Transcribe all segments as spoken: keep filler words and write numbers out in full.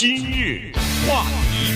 今日话题，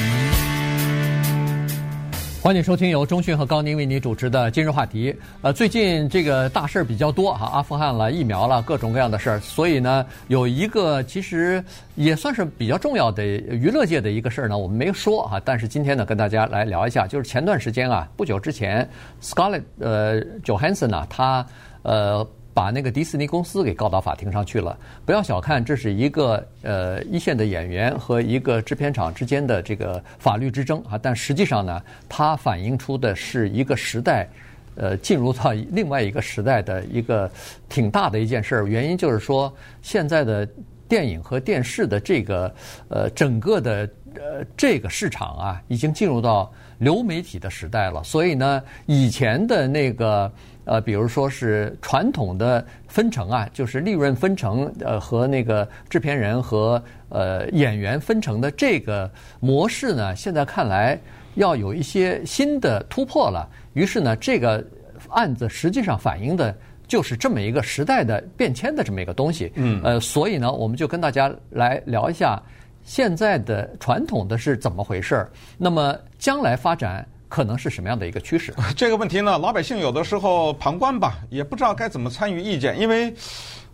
欢迎收听由中讯和高宁为你主持的今日话题。呃，最近这个大事比较多哈、啊，阿富汗了、疫苗了，各种各样的事儿。所以呢，有一个其实也算是比较重要的娱乐界的一个事儿呢，我们没说哈、啊。但是今天呢，跟大家来聊一下，就是前段时间啊，不久之前 ，Scarlett 呃 Johansson 啊，她呃。把那个迪士尼公司给告到法庭上去了。不要小看，这是一个呃一线的演员和一个制片厂之间的这个法律之争啊。但实际上呢，它反映出的是一个时代，呃，进入到另外一个时代的一个挺大的一件事儿。原因就是说，现在的电影和电视的这个呃整个的呃这个市场啊，已经进入到流媒体的时代了。所以呢，以前的那个。呃，比如说是传统的分成啊，就是利润分成，呃，和那个制片人和呃演员分成的这个模式呢，现在看来要有一些新的突破了。于是呢，这个案子实际上反映的就是这么一个时代的变迁的这么一个东西。嗯。呃，所以呢，我们就跟大家来聊一下现在的传统的是怎么回事儿，那么将来发展可能是什么样的一个趋势？这个问题呢，老百姓有的时候旁观吧，也不知道该怎么参与意见，因为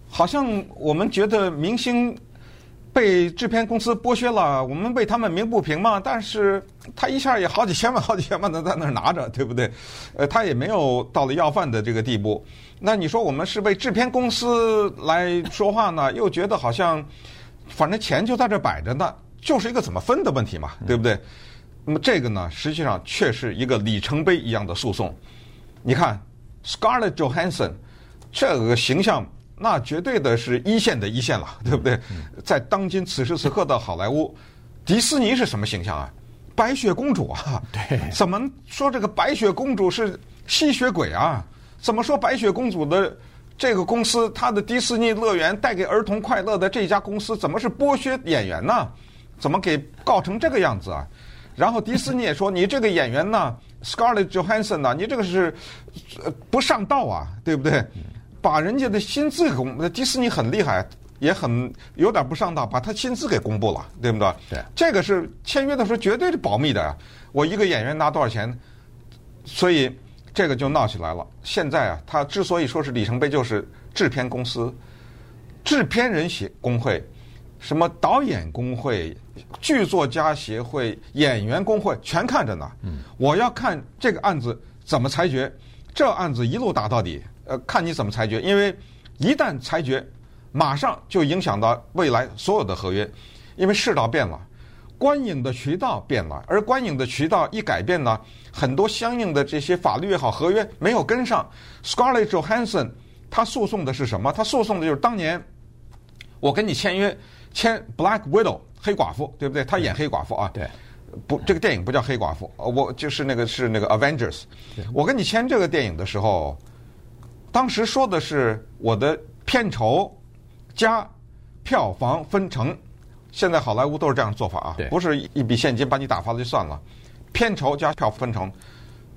好像我们觉得明星被制片公司剥削了，我们为他们鸣不平嘛。但是他一下也好几千万、好几千万的在那儿拿着，对不对？呃，他也没有到了要饭的这个地步。那你说我们是为制片公司来说话呢，又觉得好像反正钱就在这摆着呢，就是一个怎么分的问题嘛，对不对？嗯，那么这个呢，实际上却是一个里程碑一样的诉讼。你看 Scarlett Johansson 这个形象，那绝对的是一线的一线了，对不对？在当今此时此刻的好莱坞，迪士尼是什么形象啊？白雪公主啊！对，怎么说这个白雪公主是吸血鬼啊？怎么说白雪公主的这个公司，它的迪士尼乐园带给儿童快乐的这家公司，怎么是剥削演员呢？怎么给告成这个样子啊？然后迪士尼也说，你这个演员呢 ，Scarlett Johansson 呢，你这个是不上道啊，对不对？把人家的薪资给公布，迪士尼很厉害，也很有点不上道，把他薪资给公布了，对不对？对，这个是签约的时候绝对是保密的呀、啊。我一个演员拿多少钱，所以这个就闹起来了。现在啊，他之所以说是里程碑，就是制片公司、制片人协工会。什么导演工会、剧作家协会、演员工会全看着呢。嗯，我要看这个案子怎么裁决，这案子一路打到底，呃，看你怎么裁决。因为一旦裁决，马上就影响到未来所有的合约，因为世道变了，观影的渠道变了，而观影的渠道一改变呢，很多相应的这些法律也好，合约没有跟上。Scarlett Johansson 他诉讼的是什么？他诉讼的就是当年我跟你签约。签 Black Widow 黑寡妇，对不对？他演黑寡妇啊。对，不，这个电影不叫黑寡妇，我就是那个是那个 Avengers。我跟你签这个电影的时候，当时说的是我的片酬加票房分成。现在好莱坞都是这样做法啊，不是一笔现金把你打发了就算了，片酬加票分成。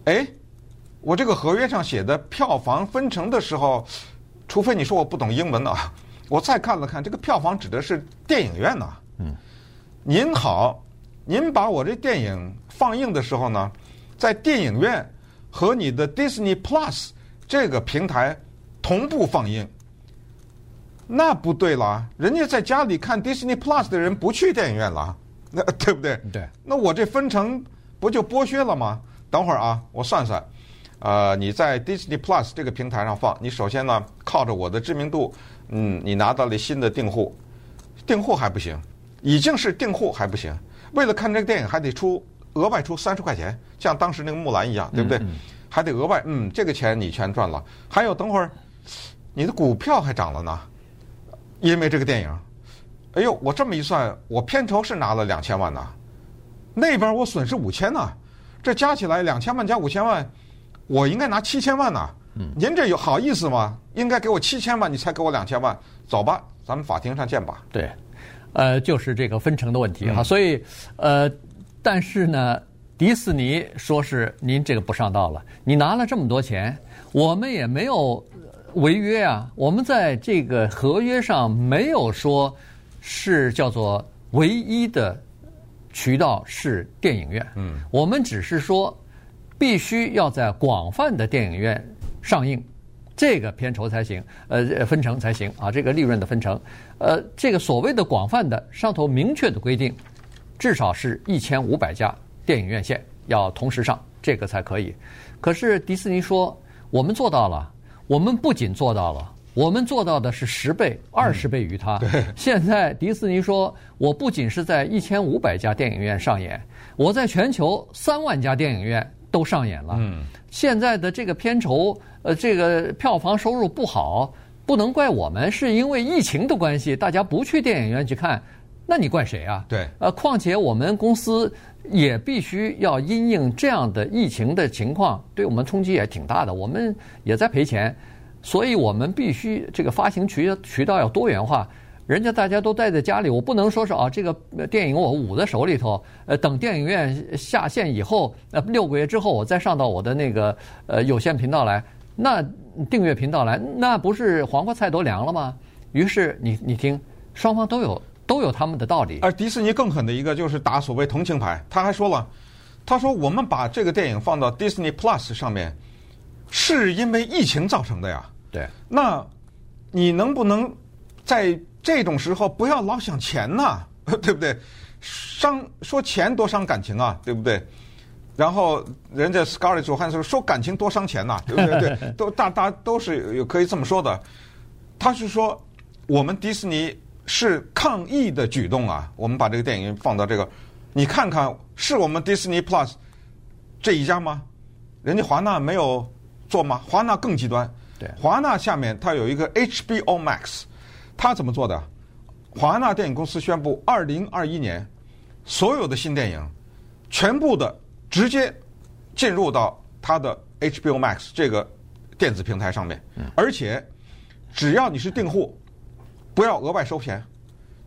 哎，我这个合约上写的票房分成的时候，除非你说我不懂英文啊。我再看了看，这个票房指的是电影院呐、啊。嗯，您好，您把我这电影放映的时候呢，在电影院和你的 Disney Plus 这个平台同步放映，那不对了。人家在家里看 Disney Plus 的人不去电影院了，那对不对？对。那我这分成不就剥削了吗？等会儿啊，我算算，呃，你在 Disney Plus 这个平台上放，你首先呢靠着我的知名度。嗯，你拿到了新的订户，订户还不行，已经是订户还不行。为了看这个电影，还得出额外出三十块钱，像当时那个木兰一样，对不对？嗯嗯，还得额外，嗯，这个钱你全赚了。还有，等会儿你的股票还涨了呢，因为这个电影。哎呦，我这么一算，我片酬是拿了两千万呢、啊，那边我损失五千呢，这加起来两千万加五千万，我应该拿七千万呢、啊。您这有好意思吗？应该给我七千万，你才给我两千万，走吧，咱们法庭上见吧。对，呃，就是这个分成的问题哈、嗯。所以，呃，但是呢，迪士尼说是您这个不上道了，你拿了这么多钱，我们也没有违约啊，我们在这个合约上没有说是叫做唯一的渠道是电影院。嗯，我们只是说必须要在广泛的电影院上映，这个片酬才行，呃，分成才行啊，这个利润的分成，呃，这个所谓的广泛的上头明确的规定，至少是一千五百家电影院线要同时上，这个才可以。可是迪士尼说，我们做到了，我们不仅做到了，我们做到的是十倍、二十倍于它。嗯，现在迪士尼说，我不仅是在一千五百家电影院上演，我在全球三万家电影院都上演了。嗯，现在的这个片酬，呃，这个票房收入不好，不能怪我们，是因为疫情的关系，大家不去电影院去看，那你怪谁啊？对，呃，况且我们公司也必须要因应这样的疫情的情况，对我们冲击也挺大的，我们也在赔钱。所以我们必须这个发行渠渠道要多元化，人家大家都待在家里，我不能说是啊，这个电影我捂在手里头，呃，等电影院下线以后，呃，六个月之后我再上到我的那个呃有线频道来，那订阅频道来，那不是黄瓜菜都凉了吗？于是你你听，双方都有都有他们的道理。而迪士尼更狠的一个就是打所谓同情牌，他还说了，他说我们把这个电影放到 Disney Plus 上面，是因为疫情造成的呀。对，那你能不能在这种时候不要老想钱呢？对不对？伤说钱多伤感情啊，对不对？然后人家 Scarlett Johansson 说感情多伤钱呐，啊，对不对？对，都大大都是有可以这么说的。他是说我们迪士尼是抗议的举动啊，我们把这个电影放到这个，你看看是我们 Disney Plus 这一家吗？人家华纳没有做吗？华纳更极端，对，华纳下面它有一个 H B O Max， 它怎么做的？华纳电影公司宣布，二零二一年所有的新电影全部的直接进入到它的 H B O Max 这个电子平台上面，嗯，而且只要你是订户，不要额外收钱。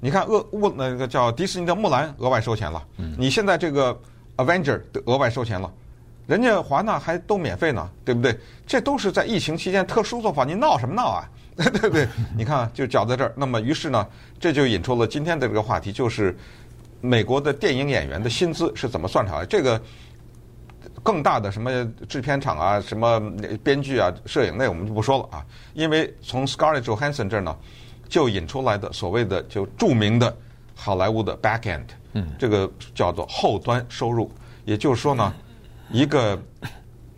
你看，呃，那个叫迪士尼的木兰额外收钱了，嗯，你现在这个 Avengers 额外收钱了。人家华纳还都免费呢，对不对？这都是在疫情期间特殊做法，你闹什么闹啊？对不对？你看，就搅在这儿。那么，于是呢，这就引出了今天的这个话题，就是美国的电影演员的薪资是怎么算出来？这个更大的什么制片厂啊、什么编剧啊、摄影类，我们就不说了啊，因为从 Scarlett Johansson 这儿呢，就引出来的所谓的就著名的好莱坞的 back end， 嗯，这个叫做后端收入。也就是说呢，一个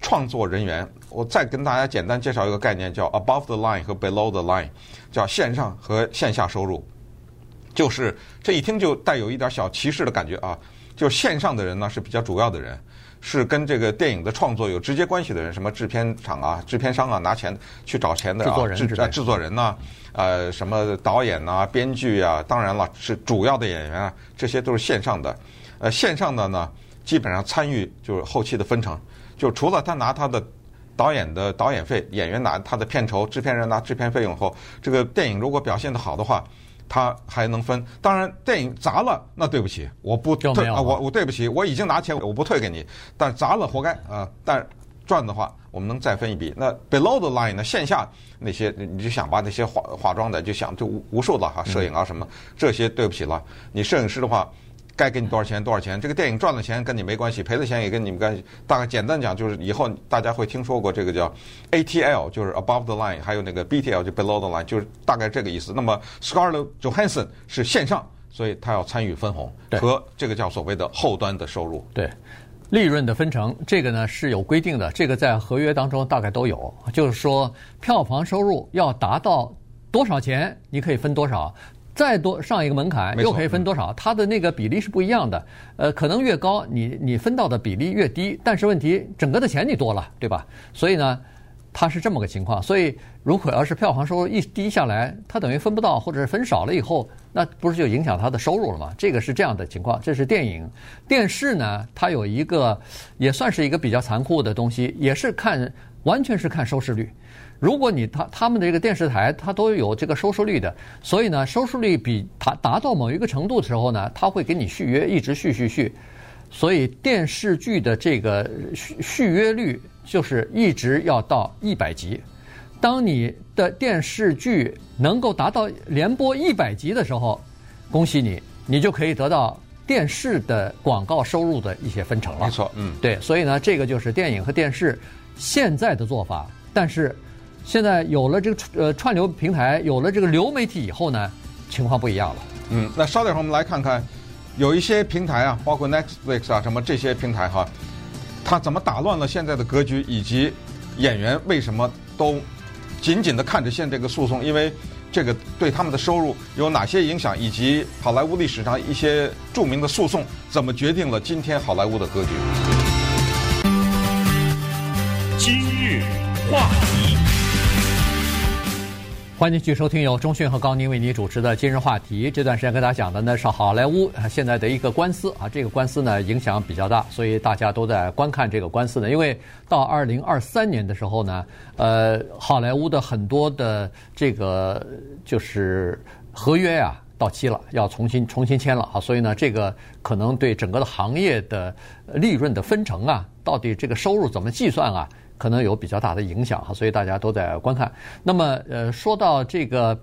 创作人员，我再跟大家简单介绍一个概念，叫 above the line 和 below the line， 叫线上和线下收入。就是这一听就带有一点小歧视的感觉啊，就线上的人呢是比较主要的人，是跟这个电影的创作有直接关系的人，什么制片厂啊、制片商啊，拿钱去找钱的啊，制作人制、制作人呐，呃，什么导演呐、啊、编剧啊，当然了是主要的演员啊，这些都是线上的。呃，线上的呢，基本上参与就是后期的分成，就除了他拿他的导演的导演费，演员拿他的片酬，制片人拿制片费用后，这个电影如果表现得好的话，他还能分。当然，电影砸了，那对不起，我不退啊，我我对不起，我已经拿钱，我不退给你。但砸了活该啊，呃，但赚的话，我们能再分一笔。那 below the line 呢？线下那些你就想把那些化化妆的就想就无数了哈，摄影啊什么这些，对不起了，你摄影师的话，该给你多少钱多少钱，这个电影赚了钱跟你没关系，赔了钱也跟你没关系。大概简单讲就是，以后大家会听说过这个叫 A T L， 就是 above the line， 还有那个 B T L 就 below the line， 就是大概这个意思。那么 Scarlett Johansson 是线上，所以他要参与分红和这个叫所谓的后端的收入。对，利润的分成这个呢是有规定的，这个在合约当中大概都有，就是说票房收入要达到多少钱你可以分多少。再多上一个门槛又可以分多少，它的那个比例是不一样的，呃，可能越高你你分到的比例越低，但是问题整个的钱你多了，对吧？所以呢它是这么个情况。所以如果要是票房收入一低下来，它等于分不到或者是分少了以后，那不是就影响它的收入了吗？这个是这样的情况。这是电影。电视呢，它有一个也算是一个比较残酷的东西，也是看完全是看收视率。如果你他他们的这个电视台，它都有这个收视率的，所以呢，收视率比它达到某一个程度的时候呢，它会给你续约，一直续续续。所以电视剧的这个续续约率就是一直要到一百集。当你的电视剧能够达到连播一百集的时候，恭喜你，你就可以得到电视的广告收入的一些分成了。没错，嗯，对，所以呢，这个就是电影和电视现在的做法。但是现在有了这个呃串流平台，有了这个流媒体以后呢，情况不一样了。嗯，那稍等会儿我们来看看，有一些平台啊，包括 Netflix 啊什么这些平台哈、啊，它怎么打乱了现在的格局，以及演员为什么都紧紧的看着现在这个诉讼，因为这个对他们的收入有哪些影响，以及好莱坞历史上一些著名的诉讼怎么决定了今天好莱坞的格局。今日话题，欢迎继续收听由钟迅和高宁为您主持的《今日话题》。这段时间跟大家讲的呢是好莱坞现在的一个官司啊，这个官司呢影响比较大，所以大家都在观看这个官司呢，因为到二零二三年的时候呢，呃，好莱坞的很多的这个就是合约啊到期了，要重新重新签了啊，所以呢，这个可能对整个的行业的利润的分成啊，到底这个收入怎么计算啊，可能有比较大的影响哈，所以大家都在观看。那么，呃，说到这个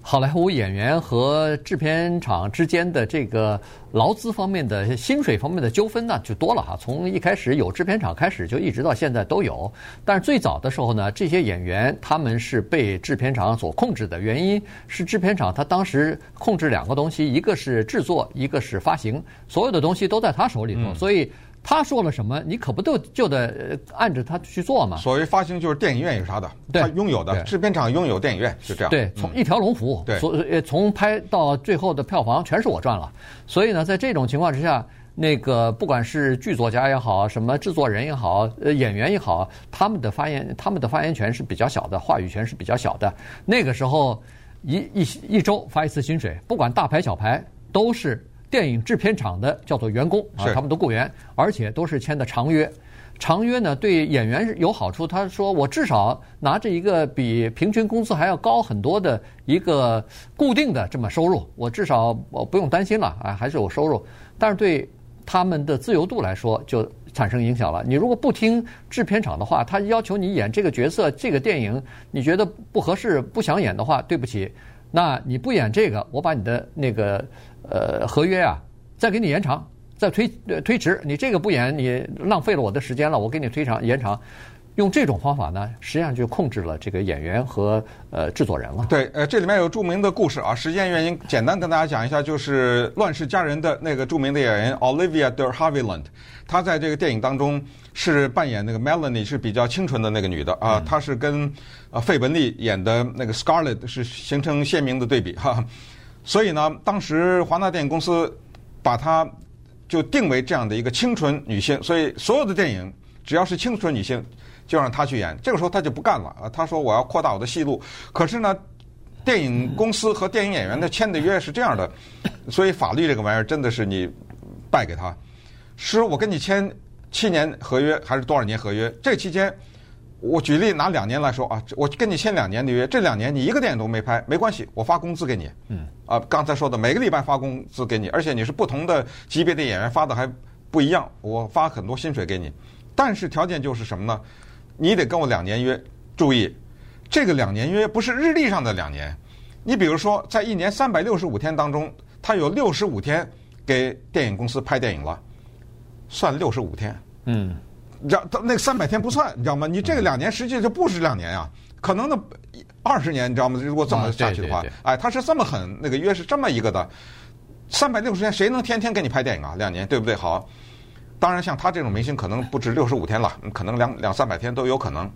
好莱坞演员和制片厂之间的这个劳资方面的薪水方面的纠纷呢，就多了哈。从一开始有制片厂开始，就一直到现在都有。但是最早的时候呢，这些演员他们是被制片厂所控制的，原因是制片厂他当时控制两个东西，一个是制作，一个是发行，所有的东西都在他手里头，嗯、所以。他说了什么，你可不都就得按着他去做嘛。所谓发行就是电影院有啥的，他拥有的制片厂拥有电影院，就这样。对，从一条龙服务，从从拍到最后的票房全是我赚了。所以呢，在这种情况之下，那个不管是剧作家也好，什么制作人也好，呃，演员也好，他们的发言，他们的发言权是比较小的，话语权是比较小的。那个时候，一一一周发一次薪水，不管大牌小牌都是。电影制片厂的叫做员工啊，他们都雇员，而且都是签的长约。长约呢对演员有好处，他说我至少拿着一个比平均工资还要高很多的一个固定的这么收入，我至少我不用担心了啊，还是有收入。但是对他们的自由度来说就产生影响了。你如果不听制片厂的话，他要求你演这个角色、这个电影，你觉得不合适、不想演的话，对不起，那你不演这个，我把你的那个。呃，合约啊，再给你延长，再推、呃、推迟。你这个不延，你浪费了我的时间了。我给你推长延长，用这种方法呢，实际上就控制了这个演员和呃制作人了。对，呃，这里面有著名的故事啊。时间原因，简单跟大家讲一下，就是《乱世佳人》的那个著名的演员 Olivia de Havilland， 她在这个电影当中是扮演那个 Melanie， 是比较清纯的那个女的啊。嗯、她是跟啊、呃、费雯丽演的那个 Scarlet 是形成鲜明的对比哈。所以呢，当时华纳电影公司把它就定为这样的一个清纯女性，所以所有的电影只要是清纯女性就让她去演。这个时候她就不干了啊，她说我要扩大我的戏路。可是呢，电影公司和电影演员的签的约是这样的，所以法律这个玩意儿真的是你败给他，是我跟你签七年合约还是多少年合约？这期间，我举例拿两年来说啊，我跟你签两年的约，这两年你一个电影都没拍，没关系，我发工资给你。嗯。啊，刚才说的每个礼拜发工资给你，而且你是不同的级别的演员发的还不一样，我发很多薪水给你。但是条件就是什么呢？你得跟我两年约。注意，这个两年约不是日历上的两年。你比如说，在一年三百六十五天当中，他有六十五天给电影公司拍电影了，算六十五天。嗯。让那三百天不算，你知道吗？你这个两年实际就不是两年啊，可能呢二十年，你知道吗？如果这么下去的话，啊、对对对哎，他是这么狠，那个约是这么一个的，三百六十天谁能天天给你拍电影啊？两年对不对？好，当然像他这种明星可能不止六十五天了，可能两两三百天都有可能。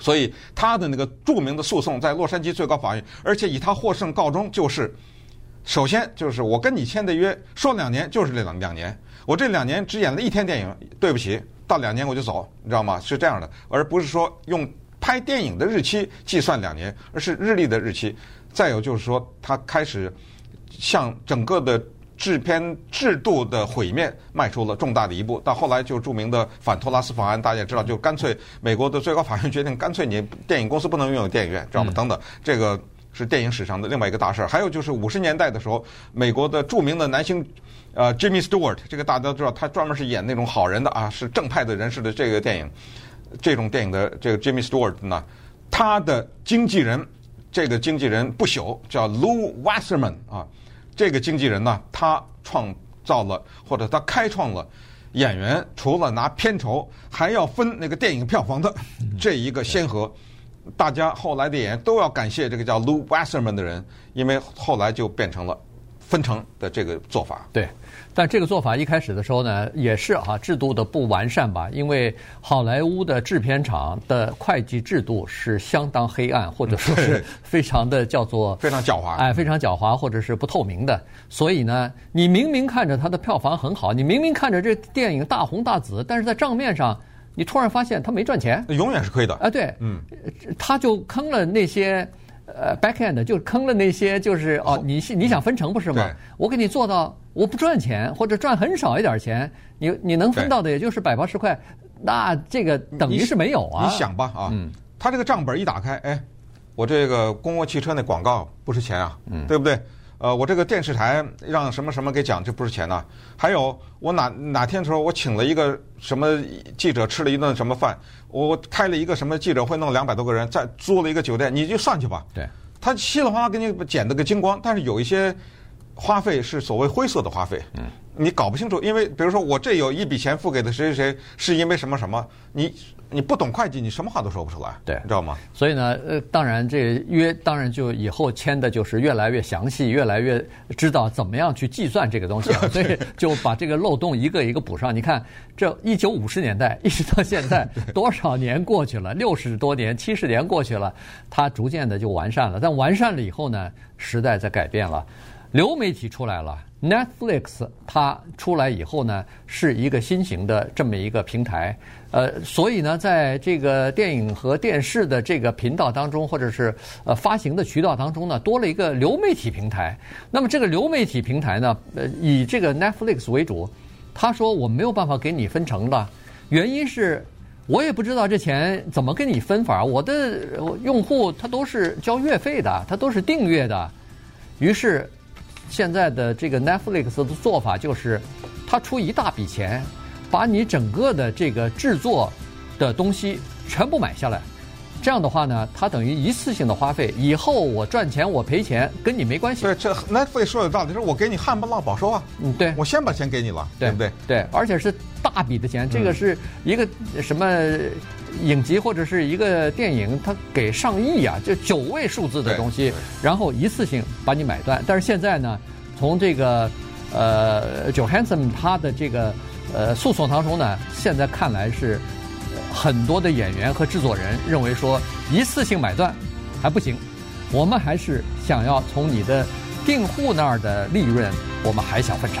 所以他的那个著名的诉讼在洛杉矶最高法院，而且以他获胜告终，就是首先就是我跟你签的约说两年就是这两两年，我这两年只演了一天电影，对不起。到两年我就走，你知道吗？是这样的，而不是说用拍电影的日期计算两年，而是日历的日期。再有就是说，他开始向整个的制片制度的毁灭迈出了重大的一步。到后来就著名的反托拉斯法案，大家知道，就干脆美国的最高法院决定，干脆你电影公司不能拥有电影院，知道吗？等等，这个是电影史上的另外一个大事儿。还有就是五十年代的时候，美国的著名的男星。呃 Jimmy Stewart 这个大家都知道，他专门是演那种好人的啊，是正派的人士的这个电影，这种电影的这个 Jimmy Stewart 呢，他的经纪人，这个经纪人不朽叫 Lew Wasserman 啊，这个经纪人呢，他创造了或者他开创了演员除了拿片酬还要分那个电影票房的这一个先河。大家后来的演员都要感谢这个叫 Lew Wasserman 的人，因为后来就变成了分成的这个做法。对，但这个做法一开始的时候呢，也是啊制度的不完善吧，因为好莱坞的制片厂的会计制度是相当黑暗，或者说是非常的叫做非常狡猾，哎，非常狡猾或者是不透明的。所以呢，你明明看着它的票房很好，你明明看着这电影大红大紫，但是在账面上，你突然发现他没赚钱，永远是亏的啊！对，嗯，他就坑了那些呃 back end， 就坑了那些就是哦，你你想分成不是吗？我给你做到我不赚钱或者赚很少一点钱，你你能分到的也就是百八十块，那这个等于是没有啊！ 你, 你想吧啊，嗯，他这个账本一打开，哎，我这个公共汽车那广告不是钱啊，嗯，对不对？呃，我这个电视台让什么什么给讲，这不是钱呐、啊。还有，我哪哪天的时候，我请了一个什么记者吃了一顿什么饭，我开了一个什么记者会，弄两百多个人，再租了一个酒店，你就算去吧。对，他稀里哗啦给你捡的个精光，但是有一些花费是所谓灰色的花费，嗯，你搞不清楚，因为比如说我这有一笔钱付给的谁谁谁，是因为什么什么，你。你不懂会计，你什么话都说不出来，对，你知道吗？所以呢，呃，当然这约当然就以后签的就是越来越详细，越来越知道怎么样去计算这个东西、啊，所以就把这个漏洞一个一个补上。你看，这一九五十年代一直到现在，多少年过去了，六十多年、七十年过去了，它逐渐的就完善了。但完善了以后呢，时代在改变了，流媒体出来了。Netflix 它出来以后呢，是一个新型的这么一个平台，呃，所以呢，在这个电影和电视的这个频道当中，或者是呃发行的渠道当中呢，多了一个流媒体平台。那么这个流媒体平台呢，呃，以这个 Netflix 为主，他说我没有办法给你分成的，原因是我也不知道这钱怎么跟你分法，我的用户他都是交月费的，他都是订阅的，于是。现在的这个 Netflix 的做法就是，它出一大笔钱，把你整个的这个制作的东西全部买下来。这样的话呢，它等于一次性的花费，以后我赚钱我赔钱跟你没关系。对，这 Netflix 说有道理，是我给你旱不涝保收啊。嗯，对，我先把钱给你了，对不对？对，而且是大笔的钱，这个是一个什么影集或者是一个电影，它给上亿啊，就九位数字的东西，然后一次性把你买断。但是现在呢，从这个呃 Johansson 他的这个呃诉讼当中呢，现在看来是。很多的演员和制作人认为说一次性买断还不行，我们还是想要从你的订户那儿的利润，我们还想分成。